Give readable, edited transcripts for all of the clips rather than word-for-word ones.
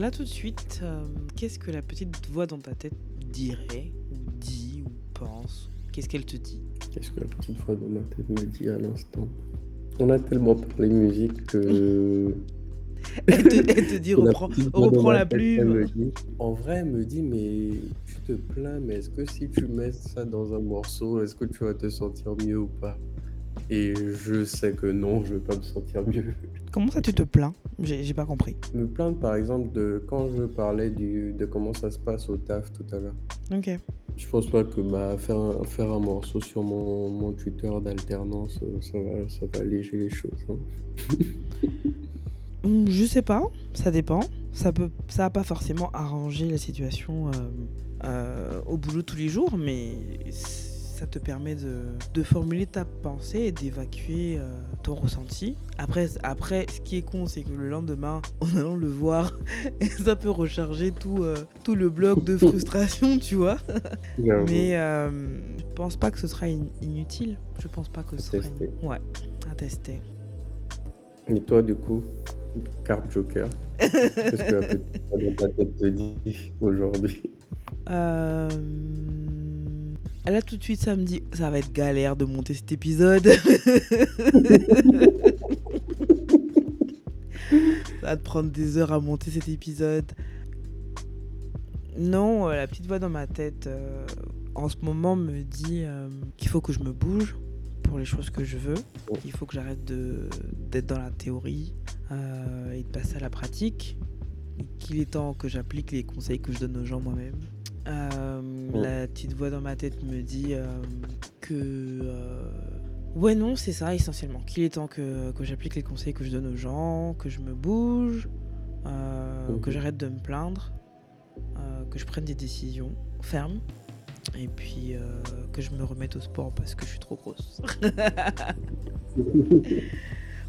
Là tout de suite, qu'est-ce que la petite voix dans ta tête dirait, ou dit, ou pense? Qu'est-ce qu'elle te dit? Qu'est-ce que la petite voix dans ma tête me dit à l'instant? On a tellement parlé musique que... elle te dit reprends la plume. En vrai, elle me dit, mais tu te plains, mais est-ce que si tu mets ça dans un morceau, est-ce que tu vas te sentir mieux ou pas? Et je sais que non, je vais pas me sentir mieux. Comment ça tu te plains? J'ai pas compris. Me plaindre par exemple de quand je parlais de comment ça se passe au taf tout à l'heure. Ok. Je pense pas que faire un morceau sur mon tuteur d'alternance, ça va alléger les choses. Hein. Je sais pas, ça dépend. Ça a pas forcément arrangé la situation au boulot tous les jours, mais ça te permet de formuler ta pensée et d'évacuer ton ressenti. Après, ce qui est con, c'est que le lendemain, en allant le voir, ça peut recharger tout le bloc de frustration, tu vois. Bien mais je pense pas que ce sera inutile. Je pense pas que ce sera... Ouais, à tester. Et toi, du coup, carte joker, qu'est-ce que la petite voix dans ta tête te dit aujourd'hui? Là tout de suite ça me dit ça va être galère de monter cet épisode. Ça va te prendre des heures à monter cet épisode. Non, la petite voix dans ma tête en ce moment me dit qu'il faut que je me bouge pour les choses que je veux. Il faut que j'arrête d'être dans la théorie et de passer à la pratique. Qu'il est temps que j'applique les conseils que je donne aux gens moi-même. La petite voix dans ma tête me dit que... ouais, non, c'est ça, essentiellement. Qu'il est temps que j'applique les conseils que je donne aux gens, que je me bouge, que j'arrête de me plaindre, que je prenne des décisions fermes, et puis que je me remette au sport parce que je suis trop grosse.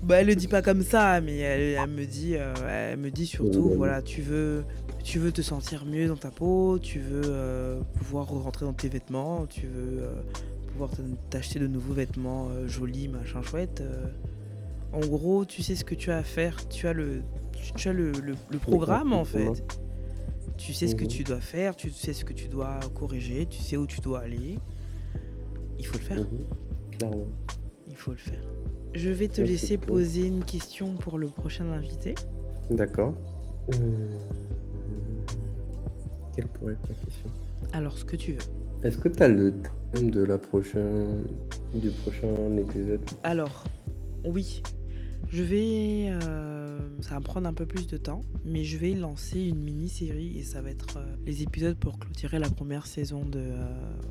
Bah, elle le dit pas comme ça, mais elle me dit surtout, voilà, tu veux te sentir mieux dans ta peau, tu veux pouvoir rentrer dans tes vêtements, tu veux pouvoir t'acheter de nouveaux vêtements jolis, machin chouette. En gros, tu sais ce que tu as à faire, tu as le programme en fait. Tu sais ce que tu dois faire, tu sais ce que tu dois corriger, tu sais où tu dois aller. Il faut le faire. Clairement. Il faut le faire. Je vais te laisser poser une question pour le prochain invité. D'accord. Quelle pourrait être la question? Alors, ce que tu veux. Est-ce que tu as le thème de du prochain épisode? Alors, oui. Je vais... ça va prendre un peu plus de temps, mais je vais lancer une mini-série et ça va être les épisodes pour clôturer la première saison de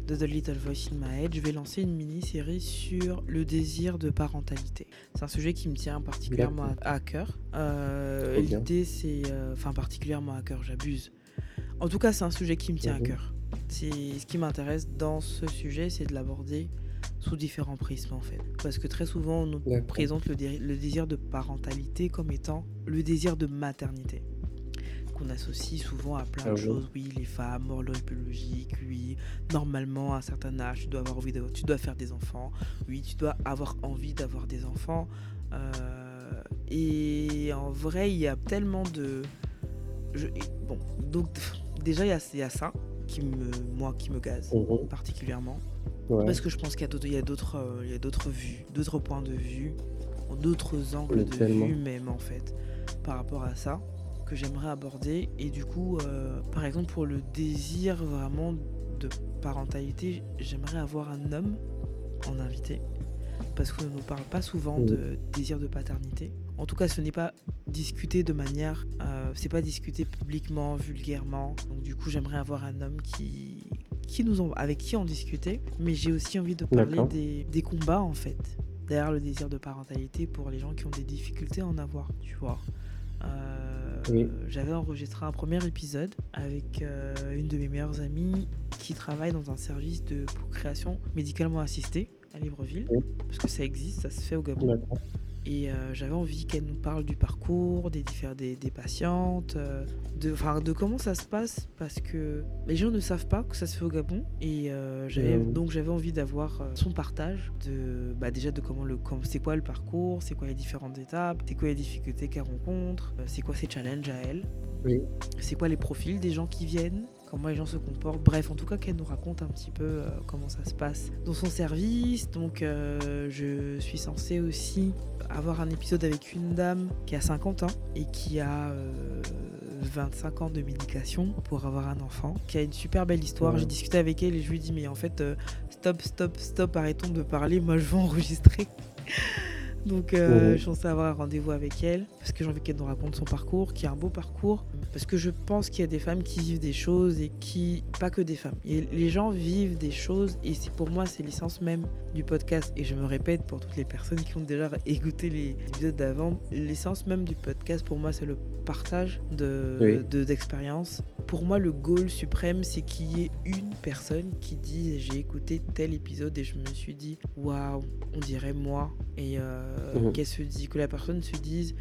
The Little Voice In My Head. Je vais lancer une mini-série sur le désir de parentalité. C'est un sujet qui me tient particulièrement à cœur. L'idée, c'est... Enfin, particulièrement à cœur, j'abuse. En tout cas, c'est un sujet qui me tient à cœur. Ce qui m'intéresse dans ce sujet, c'est de l'aborder sous différents prismes en fait. Parce que très souvent, on nous présente le désir de parentalité comme étant le désir de maternité. Qu'on associe souvent à plein de choses. Oui, les femmes, horloge biologique, oui, normalement à un certain âge, tu dois faire des enfants. Oui, tu dois avoir envie d'avoir des enfants. Et en vrai, il y a tellement de... Bon, donc déjà, il y a ça, qui me gaze particulièrement. Ouais. Parce que je pense qu'il y a d'autres vues, d'autres points de vue, d'autres angles de vue même en fait, par rapport à ça, que j'aimerais aborder. Et du coup, par exemple pour le désir vraiment de parentalité, j'aimerais avoir un homme en invité, parce qu'on ne nous parle pas souvent de désir de paternité. En tout cas, ce n'est pas discuté de manière... c'est pas discuté publiquement, vulgairement. Donc du coup, j'aimerais avoir un homme avec qui on discutait, mais j'ai aussi envie de parler des combats en fait derrière le désir de parentalité pour les gens qui ont des difficultés à en avoir, tu vois. J'avais enregistré un premier épisode avec une de mes meilleures amies qui travaille dans un service de procréation médicalement assistée à Libreville, parce que ça existe, ça se fait au Gabon. Et j'avais envie qu'elle nous parle du parcours, des patientes, de comment ça se passe, parce que les gens ne savent pas que ça se fait au Gabon. Et j'avais envie d'avoir son partage de c'est quoi le parcours, c'est quoi les différentes étapes, c'est quoi les difficultés qu'elle rencontre, c'est quoi ses challenges à elle, oui. C'est quoi les profils des gens qui viennent, comment les gens se comportent, bref, en tout cas qu'elle nous raconte un petit peu comment ça se passe dans son service. Donc je suis censée aussi avoir un épisode avec une dame qui a 50 ans et qui a 25 ans de médication pour avoir un enfant, qui a une super belle histoire. J'ai discuté avec elle et je lui ai dit mais en fait stop, arrêtons de parler, moi je vais enregistrer. Donc je suis censée avoir un rendez-vous avec elle parce que j'ai envie qu'elle nous raconte son parcours, qui est un beau parcours, parce que je pense qu'il y a des femmes qui vivent des choses et qui, pas que des femmes, et les gens vivent des choses, et c'est, pour moi c'est l'essence même du podcast, et je me répète pour toutes les personnes qui ont déjà écouté les épisodes d'avant, l'essence même du podcast pour moi c'est le partage d'expériences. Pour moi le goal suprême c'est qu'il y ait une personne qui dise j'ai écouté tel épisode et je me suis dit waouh, on dirait moi, et que la personne se dise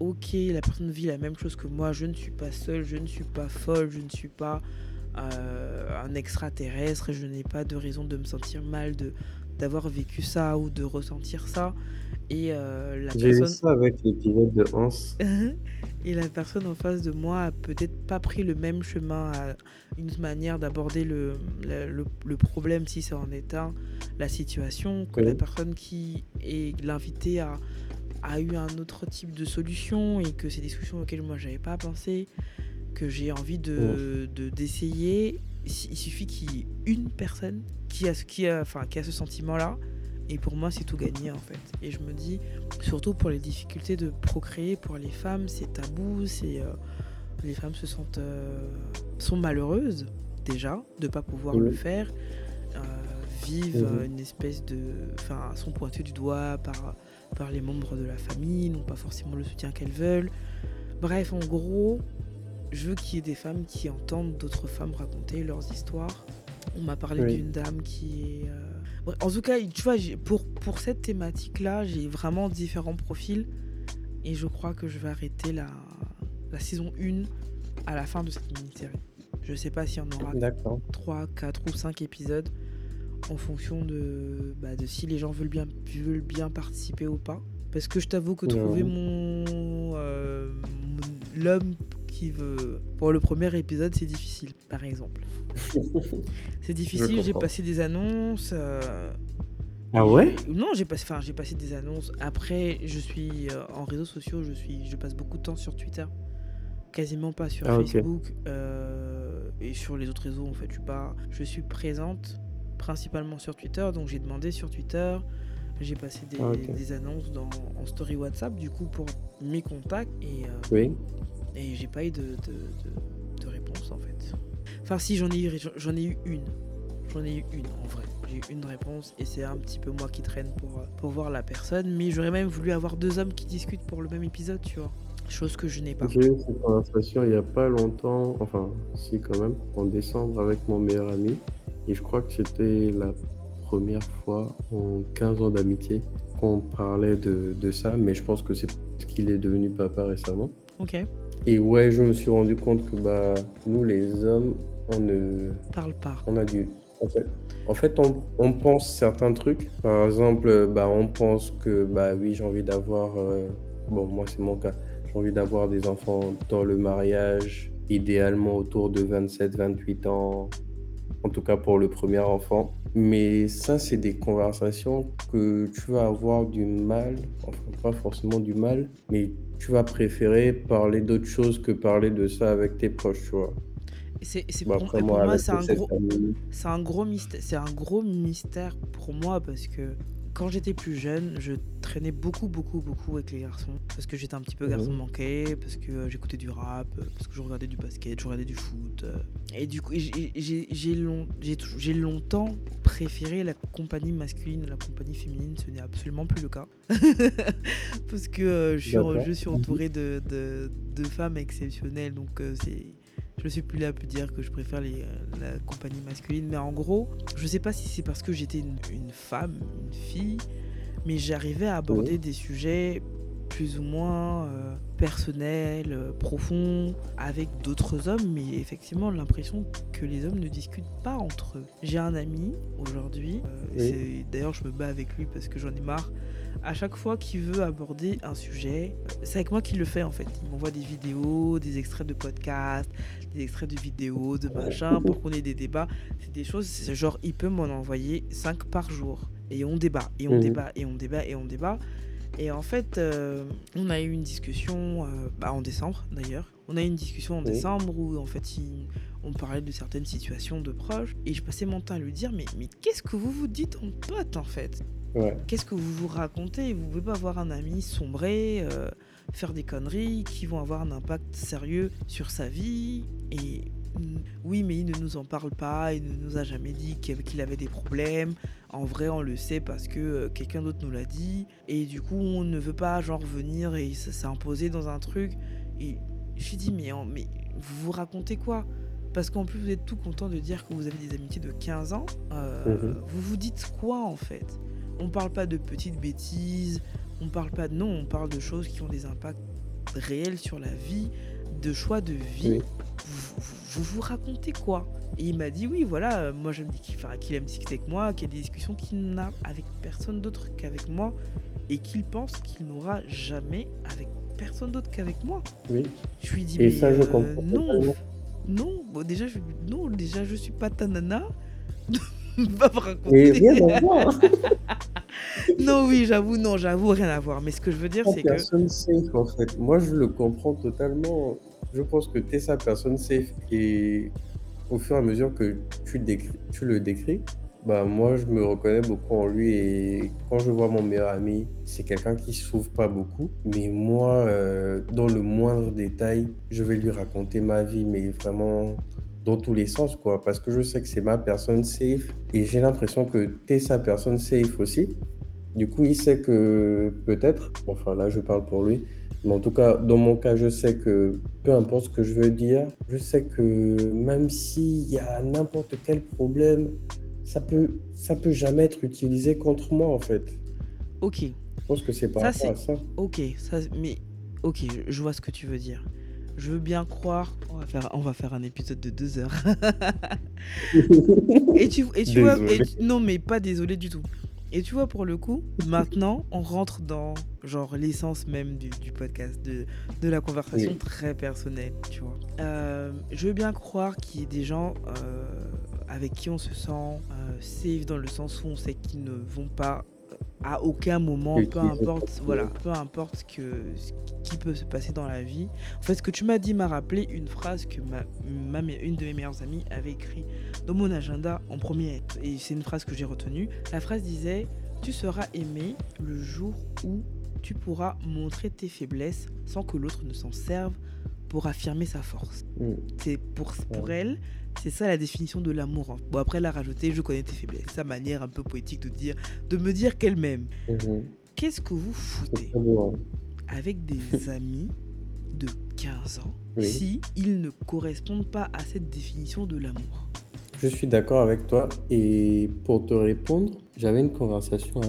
ok, la personne vit la même chose que moi, je ne suis pas seule, je ne suis pas folle, je ne suis pas un extraterrestre, je n'ai pas de raison de me sentir mal d'avoir vécu ça ou de ressentir ça. Et j'ai eu ça avec l'épisode de Hans. Et la personne en face de moi a peut-être pas pris le même chemin, à une manière d'aborder le problème si c'est en état, la situation, que la personne qui est l'invitée a eu un autre type de solution, et que c'est des solutions auxquelles moi j'avais pas pensé, que j'ai envie d'essayer. Il suffit qu'il y ait une personne qui a ce sentiment-là, et pour moi c'est tout gagné en fait. Et je me dis, surtout pour les difficultés de procréer, pour les femmes c'est tabou, les femmes se sentent sont malheureuses déjà de pas pouvoir le faire, vivent une espèce de, sont pointées du doigt par les membres de la famille, n'ont pas forcément le soutien qu'elles veulent. Bref, en gros je veux qu'il y ait des femmes qui entendent d'autres femmes raconter leurs histoires. On m'a parlé d'une dame qui est... En tout cas, tu vois, pour cette thématique-là, j'ai vraiment différents profils. Et je crois que je vais arrêter la saison 1 à la fin de cette mini-série. Je ne sais pas s'il y en aura 3, 4 ou 5 épisodes, en fonction de si les gens veulent bien participer ou pas. Parce que je t'avoue que trouver l'homme qui veut pour le premier épisode, c'est difficile, par exemple. C'est difficile, j'ai passé des annonces. Ah ouais ? Non, j'ai passé des annonces. Après, je suis en réseaux sociaux, je passe beaucoup de temps sur Twitter, quasiment pas sur Facebook, et sur les autres réseaux en fait. Je suis présente principalement sur Twitter, donc j'ai demandé sur Twitter. J'ai passé des annonces en story WhatsApp, du coup, pour mes contacts, et j'ai pas eu de réponse en fait. Enfin si, j'en ai eu une en vrai. J'ai eu une réponse, et c'est un petit peu moi qui traîne pour voir la personne, mais j'aurais même voulu avoir 2 hommes qui discutent pour le même épisode, tu vois. Chose que je n'ai pas. J'ai eu cette conversation il y a pas longtemps, enfin si quand même, en décembre avec mon meilleur ami, et je crois que c'était la première fois en 15 ans d'amitié qu'on parlait de ça, mais je pense que c'est parce qu'il est devenu papa récemment. Ok. Et ouais, je me suis rendu compte que nous les hommes, on ne parle pas. On a dû. En fait, on pense certains trucs. Par exemple, on pense que oui, j'ai envie d'avoir. Moi c'est mon cas. J'ai envie d'avoir des enfants dans le mariage, idéalement autour de 27-28 ans. En tout cas pour le premier enfant. Mais ça, c'est des conversations que tu vas avoir du mal, enfin pas forcément du mal, mais tu vas préférer parler d'autres choses que parler de ça avec tes proches, tu vois. C'est un gros mystère pour moi, parce que quand j'étais plus jeune, je traînais beaucoup avec les garçons, parce que j'étais un petit peu garçon manqué, parce que j'écoutais du rap, parce que je regardais du basket, je regardais du foot. Et du coup, j'ai longtemps préféré la compagnie masculine à la compagnie féminine. Ce n'est absolument plus le cas, parce que je suis entourée de femmes exceptionnelles, donc je ne suis plus là pour dire que je préfère la compagnie masculine. Mais en gros, je ne sais pas si c'est parce que j'étais une femme, une fille, mais j'arrivais à aborder des sujets plus ou moins personnels, profonds, avec d'autres hommes, mais effectivement l'impression que les hommes ne discutent pas entre eux. J'ai un ami aujourd'hui, d'ailleurs je me bats avec lui parce que j'en ai marre. À chaque fois qu'il veut aborder un sujet, c'est avec moi qu'il le fait en fait. Il m'envoie des vidéos, des extraits de podcasts, des extraits de vidéos, de machin, pour qu'on ait des débats. C'est des choses, c'est genre il peut m'en envoyer 5 par jour. Et on débat, et on débat, et on débat, et on débat. Et en fait, on a eu une discussion en décembre d'ailleurs. On a eu une discussion en décembre où en fait on parlait de certaines situations de proches. Et je passais mon temps à lui dire mais qu'est-ce que vous vous dites en pote en fait ? Ouais. Qu'est-ce que vous vous racontez ? Vous pouvez pas avoir un ami sombrer, faire des conneries qui vont avoir un impact sérieux sur sa vie. Et oui, mais il ne nous en parle pas, il ne nous a jamais dit qu'il avait des problèmes. En vrai, on le sait parce que quelqu'un d'autre nous l'a dit. Et du coup, on ne veut pas genre venir et s'imposer dans un truc. Et je lui dis mais vous vous racontez quoi ? Parce qu'en plus, vous êtes tout content de dire que vous avez des amitiés de 15 ans. Vous vous dites quoi en fait ? On parle pas de petites bêtises, on parle pas de... Non, on parle de choses qui ont des impacts réels sur la vie, de choix de vie. Oui. Vous racontez quoi ? Et il m'a dit, oui, voilà, moi j'aime qu'il aime discuter avec moi, qu'il y a des discussions qu'il n'a avec personne d'autre qu'avec moi, et qu'il pense qu'il n'aura jamais avec personne d'autre qu'avec moi. Oui. Je lui dis, non, déjà je suis pas ta nana. Pas me raconter. Non, oui, j'avoue, rien à voir. Mais ce que je veux dire, c'est que... Personne safe, en fait. Moi, je le comprends totalement. Je pense que t'es sa personne safe. Et au fur et à mesure que tu le décris, bah, moi, je me reconnais beaucoup en lui. Et quand je vois mon meilleur ami, c'est quelqu'un qui s'ouvre pas beaucoup. Mais moi, dans le moindre détail, je vais lui raconter ma vie. Mais vraiment... dans tous les sens, quoi, parce que je sais que c'est ma personne safe et j'ai l'impression que t'es sa personne safe aussi. Du coup, il sait que peut-être, enfin là, je parle pour lui, mais en tout cas, dans mon cas, je sais que peu importe ce que je veux dire, je sais que même s'il y a n'importe quel problème, ça peut jamais être utilisé contre moi, en fait. Ok. Je pense que c'est par rapport à ça. Ok, je vois ce que tu veux dire. Je veux bien croire qu'on va faire un épisode de 2 heures. et tu vois, non mais pas désolé du tout. Et tu vois, pour le coup, maintenant, on rentre dans genre l'essence même du podcast, de la conversation très personnelle, tu vois. Je veux bien croire qu'il y ait des gens avec qui on se sent safe dans le sens où on sait qu'ils ne vont pas à aucun moment, peu importe ce qui peut se passer dans la vie. En fait, ce que tu m'as dit m'a rappelé une phrase que une de mes meilleures amies avait écrite dans mon agenda en premier. Et c'est une phrase que j'ai retenue. La phrase disait « Tu seras aimé le jour où tu pourras montrer tes faiblesses sans que l'autre ne s'en serve pour affirmer sa force. » C'est pour elle... C'est ça la définition de l'amour. Hein. Bon, après, elle a rajouté « Je connais tes faiblesses ». Sa manière un peu poétique de me dire qu'elle m'aime. Qu'est-ce que vous foutez avec des amis de 15 ans si ils ne correspondent pas à cette définition de l'amour ? Je suis d'accord avec toi. Et pour te répondre, j'avais une conversation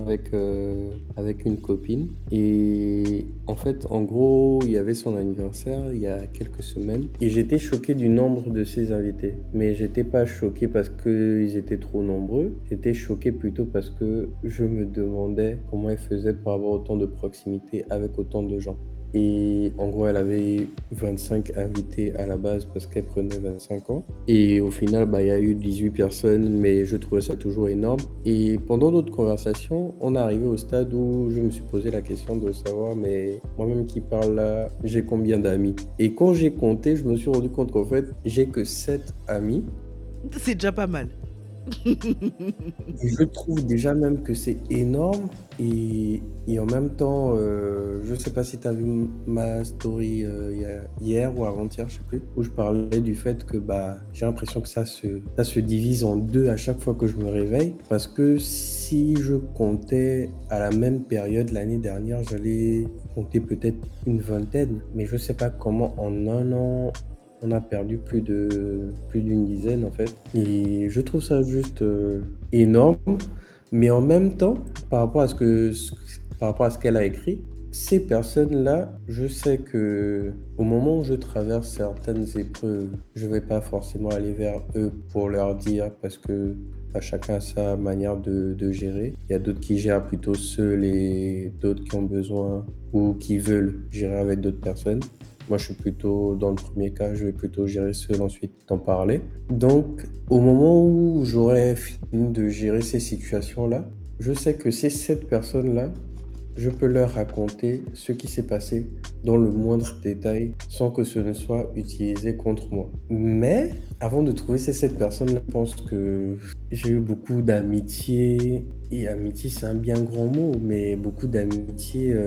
avec une copine. Et en fait, en gros, il y avait son anniversaire il y a quelques semaines. Et j'étais choqué du nombre de ses invités. Mais j'étais pas choqué parce qu'ils étaient trop nombreux. J'étais choqué plutôt parce que je me demandais comment ils faisaient pour avoir autant de proximité avec autant de gens. Et en gros, elle avait 25 invités à la base parce qu'elle prenait 25 ans. Et au final, il y a eu 18 personnes, mais je trouvais ça toujours énorme. Et pendant notre conversation, on est arrivé au stade où je me suis posé la question de savoir, mais moi-même qui parle là, j'ai combien d'amis ? Et quand j'ai compté, je me suis rendu compte qu'en fait, j'ai que 7 amis. C'est déjà pas mal. Et je trouve déjà même que c'est énorme et en même temps je sais pas si t'as vu ma story hier ou avant-hier, je sais plus, où je parlais du fait que j'ai l'impression que ça se divise en deux à chaque fois que je me réveille, parce que si je comptais à la même période l'année dernière, j'allais compter peut-être une vingtaine, mais je sais pas comment en un an on a perdu plus d'une dizaine en fait. Et je trouve ça juste énorme. Mais en même temps, par rapport à ce qu'elle a écrit, ces personnes-là, je sais que au moment où je traverse certaines épreuves, je ne vais pas forcément aller vers eux pour leur dire, parce que chacun a sa manière de gérer. Il y a d'autres qui gèrent plutôt seuls et d'autres qui ont besoin ou qui veulent gérer avec d'autres personnes. Moi, je suis plutôt, dans le premier cas, je vais plutôt gérer seul, ensuite t'en parler. Donc, au moment où j'aurai fini de gérer ces situations-là, je sais que ces 7 personnes-là, je peux leur raconter ce qui s'est passé dans le moindre détail sans que ce ne soit utilisé contre moi. Mais avant de trouver ces 7 personnes, je pense que j'ai eu beaucoup d'amitié. Et amitié, c'est un bien grand mot, mais beaucoup d'amitié.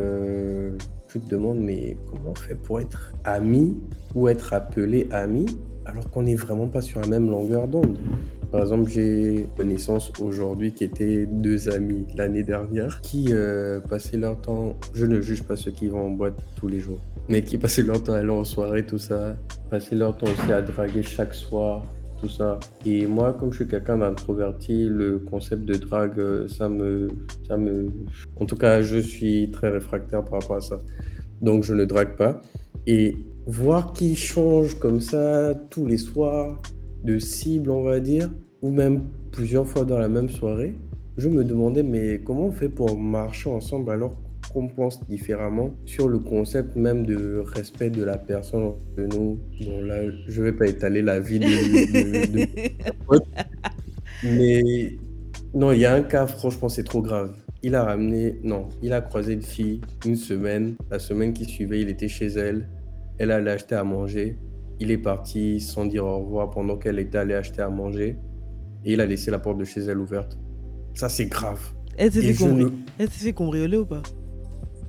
Tu te demandes, mais comment on fait pour être ami ou être appelé ami alors qu'on n'est vraiment pas sur la même longueur d'onde ? Par exemple, j'ai connaissance aujourd'hui qui étaient 2 amis l'année dernière qui passaient leur temps, je ne juge pas ceux qui vont en boîte tous les jours, mais qui passaient leur temps à aller en soirée, tout ça, passaient leur temps aussi à draguer chaque soir, tout ça. Et moi, comme je suis quelqu'un d'introverti, le concept de drague, ça me... En tout cas, je suis très réfractaire par rapport à ça. Donc, je ne drague pas. Et voir qu'ils changent comme ça tous les soirs, de cible, on va dire, ou même plusieurs fois dans la même soirée, je me demandais, mais comment on fait pour marcher ensemble alors qu'on pense différemment sur le concept même de respect de la personne de nous. Bon, là, je vais pas étaler la vie de... Mais non, il y a un cas, franchement, c'est trop grave. Il a croisé une fille une semaine. La semaine qui suivait, il était chez elle. Elle allait acheter à manger. Il est parti sans dire au revoir pendant qu'elle était allée acheter à manger et il a laissé la porte de chez elle ouverte. Ça, c'est grave. Elle s'est fait cambrioler ou pas ?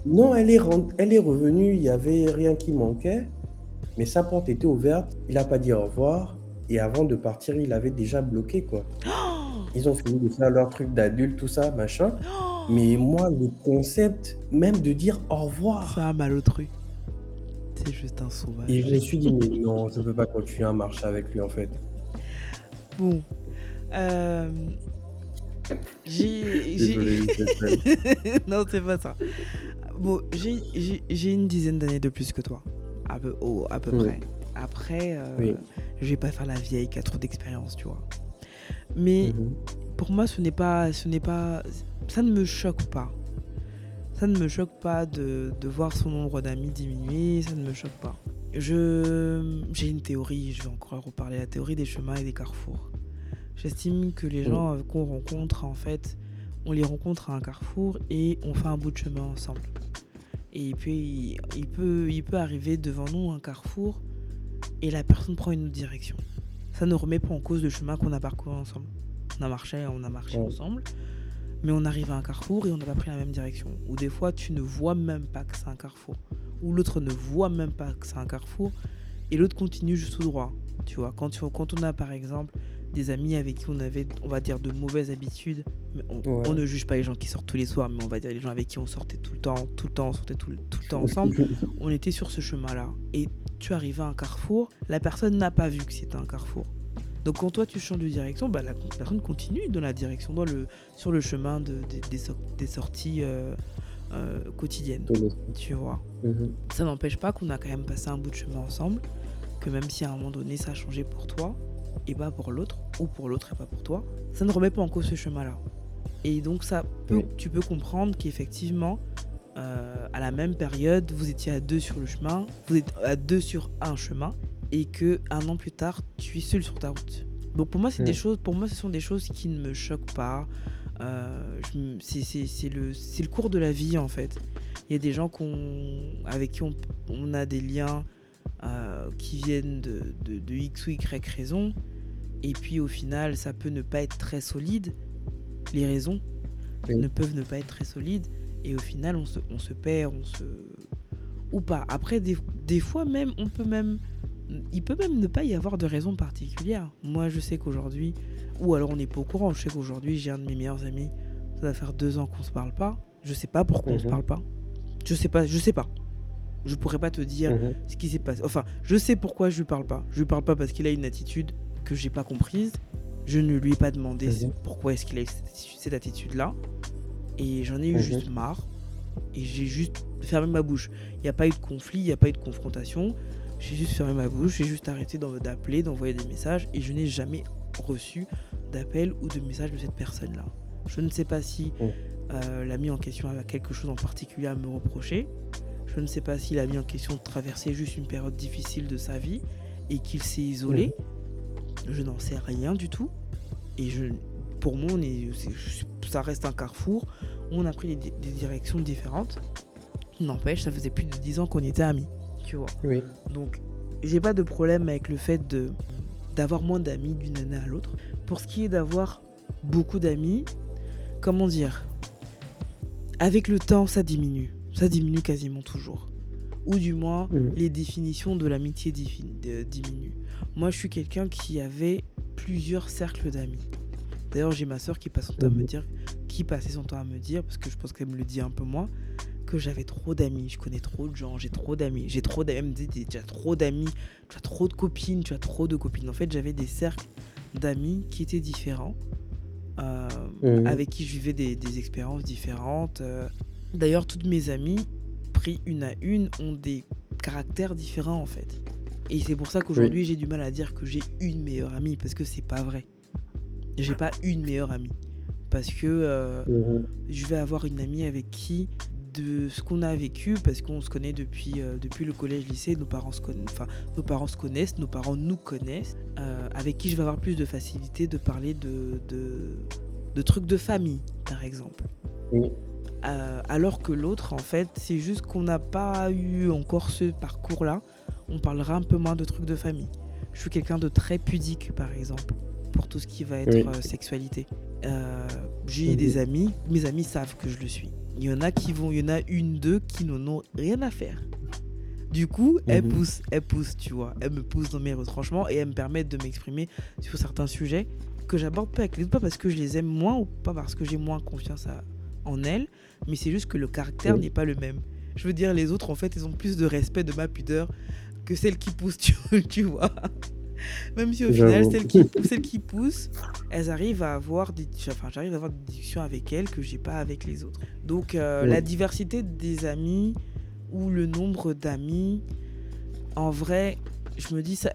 Non, elle est revenue, il n'y avait rien qui manquait, mais sa porte était ouverte, il n'a pas dit au revoir et avant de partir, il avait déjà bloqué, quoi. Oh, ils ont fini de faire leur truc d'adulte, tout ça, machin. Oh, mais moi, le concept même de dire au revoir... Ça a mal au truc. C'est juste un sauvage. Et je me suis dit, mais non, je ne peux pas continuer à marcher avec lui, en fait. Bon. Désolé, non, c'est pas ça. Bon, j'ai une dizaine d'années de plus que toi, à peu près. Après, je ne vais pas faire la vieille qui a trop d'expérience, tu vois. Mais pour moi, ce n'est pas... Ça ne me choque pas. Ça ne me choque pas de voir son nombre d'amis diminuer, ça ne me choque pas. J'ai une théorie, je vais encore reparler, la théorie des chemins et des carrefours. J'estime que les gens qu'on rencontre, en fait, on les rencontre à un carrefour et on fait un bout de chemin ensemble. Et puis, il peut arriver devant nous un carrefour et la personne prend une autre direction. Ça ne remet pas en cause le chemin qu'on a parcouru ensemble. On a marché ensemble. Mais on arrive à un carrefour et on n'a pas pris la même direction. Ou des fois, tu ne vois même pas que c'est un carrefour. Ou l'autre ne voit même pas que c'est un carrefour et l'autre continue juste tout droit. Tu vois, quand on a par exemple des amis avec qui on avait, on va dire, de mauvaises habitudes, mais on ne juge pas les gens qui sortent tous les soirs, mais on va dire les gens avec qui on sortait tout le temps, on sortait tout le temps ensemble, on était sur ce chemin-là. Et tu arrives à un carrefour, la personne n'a pas vu que c'était un carrefour. Donc quand toi tu changes de direction, bah, la personne continue dans la direction, sur le chemin des sorties quotidiennes, tu vois. Ça n'empêche pas qu'on a quand même passé un bout de chemin ensemble, que même si à un moment donné ça a changé pour toi et pas pour l'autre, ou pour l'autre et pas pour toi, ça ne remet pas en cause ce chemin-là. Et donc tu peux comprendre qu'effectivement, à la même période, vous étiez à 2 sur le chemin, vous êtes à 2 sur un chemin, et que un an plus tard, tu es seul sur ta route. Donc pour moi, ce sont des choses qui ne me choquent pas. C'est le cours de la vie, en fait. Il y a des gens avec qui on a des liens qui viennent de X ou Y raison. Et puis au final, ça peut ne pas être très solide. Les raisons ne peuvent ne pas être très solides. Et au final, on se perd, ou pas. Après, des fois même, il peut même ne pas y avoir de raison particulière. Moi, je sais qu'aujourd'hui, ou alors on n'est pas au courant, je sais qu'aujourd'hui, j'ai un de mes meilleurs amis, ça va faire 2 ans qu'on se parle pas. Je sais pas pourquoi on se parle pas. Je sais pas. Je pourrais pas te dire ce qui s'est passé. Enfin, je sais pourquoi je lui parle pas. Je lui parle pas parce qu'il a une attitude que j'ai pas comprise. Je ne lui ai pas demandé pourquoi est-ce qu'il a eu cette attitude-là. Et j'en ai eu juste marre. Et j'ai juste fermé ma bouche. Il n'y a pas eu de conflit, il n'y a pas eu de confrontation. J'ai juste fermé ma bouche, j'ai juste arrêté d'appeler, d'envoyer des messages. Et je n'ai jamais reçu d'appel ou de message de cette personne-là. Je ne sais pas si l'ami en question a quelque chose en particulier à me reprocher. Je ne sais pas si l'ami en question traversait juste une période difficile de sa vie et qu'il s'est isolé. Je n'en sais rien du tout. Et pour moi, ça reste un carrefour. On a pris des directions différentes. N'empêche, ça faisait plus de 10 ans qu'on était amis, tu vois. Oui. Donc, j'ai pas de problème avec le fait d'avoir moins d'amis d'une année à l'autre. Pour ce qui est d'avoir beaucoup d'amis, comment dire, avec le temps, ça diminue. Ça diminue quasiment toujours. Ou du moins, les définitions de l'amitié diminuent. Moi, je suis quelqu'un qui avait plusieurs cercles d'amis. D'ailleurs, j'ai ma sœur qui passait son temps à me dire, parce que je pense qu'elle me le dit un peu moins, que j'avais trop d'amis, je connais trop de gens, j'ai trop d'amis. Elle me dit, tu as trop d'amis, tu as trop de copines, En fait, j'avais des cercles d'amis qui étaient différents, avec qui je vivais des expériences différentes. D'ailleurs, toutes mes amies, pris une à une, ont des caractères différents, en fait. Et c'est pour ça qu'aujourd'hui, j'ai du mal à dire que j'ai une meilleure amie, parce que c'est pas vrai. J'ai pas une meilleure amie. Parce que je vais avoir une amie avec qui, de ce qu'on a vécu, parce qu'on se connaît depuis le collège-lycée, nos parents se connaissent, nos parents nous connaissent, avec qui je vais avoir plus de facilité de parler de trucs de famille, par exemple. Oui. Alors que l'autre, en fait, c'est juste qu'on n'a pas eu encore ce parcours-là. On parlera un peu moins de trucs de famille. Je suis quelqu'un de très pudique, par exemple, pour tout ce qui va être sexualité. J'ai des amis, mes amis savent que je le suis. Il y en a une, deux qui n'en ont rien à faire. Du coup, elle pousse, tu vois. Elle me pousse dans mes retranchements et elle me permet de m'exprimer sur certains sujets que j'aborde pas avec les autres, pas parce que je les aime moins ou pas parce que j'ai moins confiance en elles, mais c'est juste que le caractère n'est pas le même. Je veux dire, les autres, en fait, ils ont plus de respect de ma pudeur que celle qui pousse, tu vois. Même si au final, celles qui poussent, elles arrivent à avoir j'arrive à avoir des discussions avec elles que j'ai pas avec les autres. Donc la diversité des amis ou le nombre d'amis, en vrai, je me dis ça,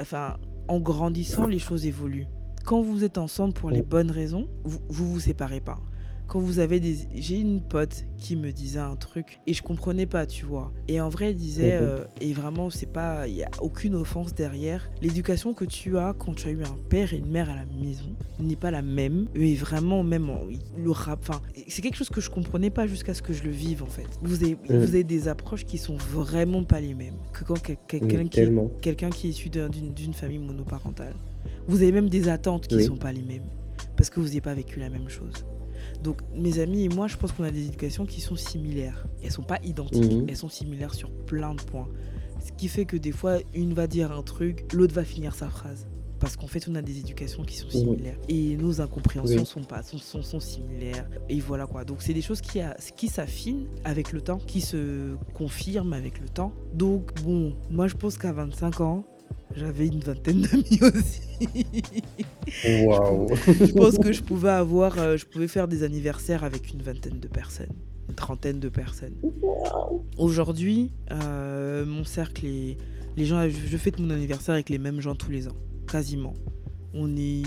en grandissant, les choses évoluent. Quand vous êtes ensemble pour les bonnes raisons, vous séparez pas. Quand vous avez j'ai une pote qui me disait un truc et je comprenais pas, tu vois. Et en vrai, elle disait et vraiment, c'est pas, il y a aucune offense derrière. L'éducation que tu as quand tu as eu un père et une mère à la maison n'est pas la même. Et vraiment, même c'est quelque chose que je comprenais pas jusqu'à ce que je le vive, en fait. Vous avez des approches qui sont vraiment pas les mêmes que quand quelqu'un qui est issu d'une famille monoparentale. Vous avez même des attentes qui sont pas les mêmes parce que vous n'avez pas vécu la même chose. Donc, mes amis et moi, je pense qu'on a des éducations qui sont similaires. Elles ne sont pas identiques, elles sont similaires sur plein de points. Ce qui fait que des fois, une va dire un truc, l'autre va finir sa phrase. Parce qu'en fait, on a des éducations qui sont similaires. Et nos incompréhensions sont similaires. Et voilà quoi. Donc, c'est des choses qui s'affinent avec le temps, qui se confirment avec le temps. Donc, bon, moi, je pense qu'à 25 ans, j'avais une vingtaine d'amis aussi. Waouh. Je pense que je pouvais faire des anniversaires avec une vingtaine de personnes, une trentaine de personnes. Aujourd'hui, mon cercle est les gens. Je fête mon anniversaire avec les mêmes gens tous les ans, quasiment. On est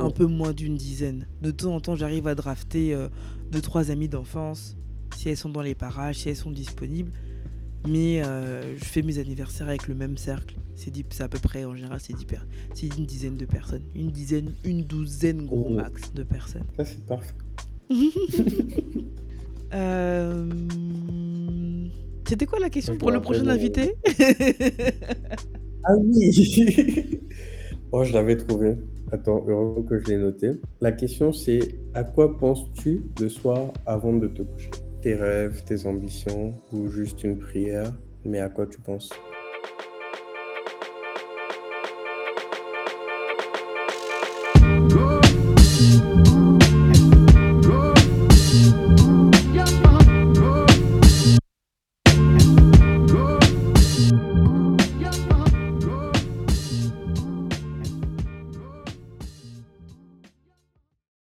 un peu moins d'une dizaine. De temps en temps, j'arrive à drafter 2-3 amis d'enfance, si elles sont dans les parages, si elles sont disponibles. Mais je fais mes anniversaires avec le même cercle. C'est à peu près, en général, c'est une dizaine de personnes. Une douzaine gros max de personnes. Ça, c'est parfait. C'était quoi la question pour le prochain invité ? Ah oui. Oh, je l'avais trouvé. Attends, heureux que je l'ai noté. La question, c'est à quoi penses-tu le soir avant de te coucher ? Tes rêves, tes ambitions ou juste une prière, mais à quoi tu penses ?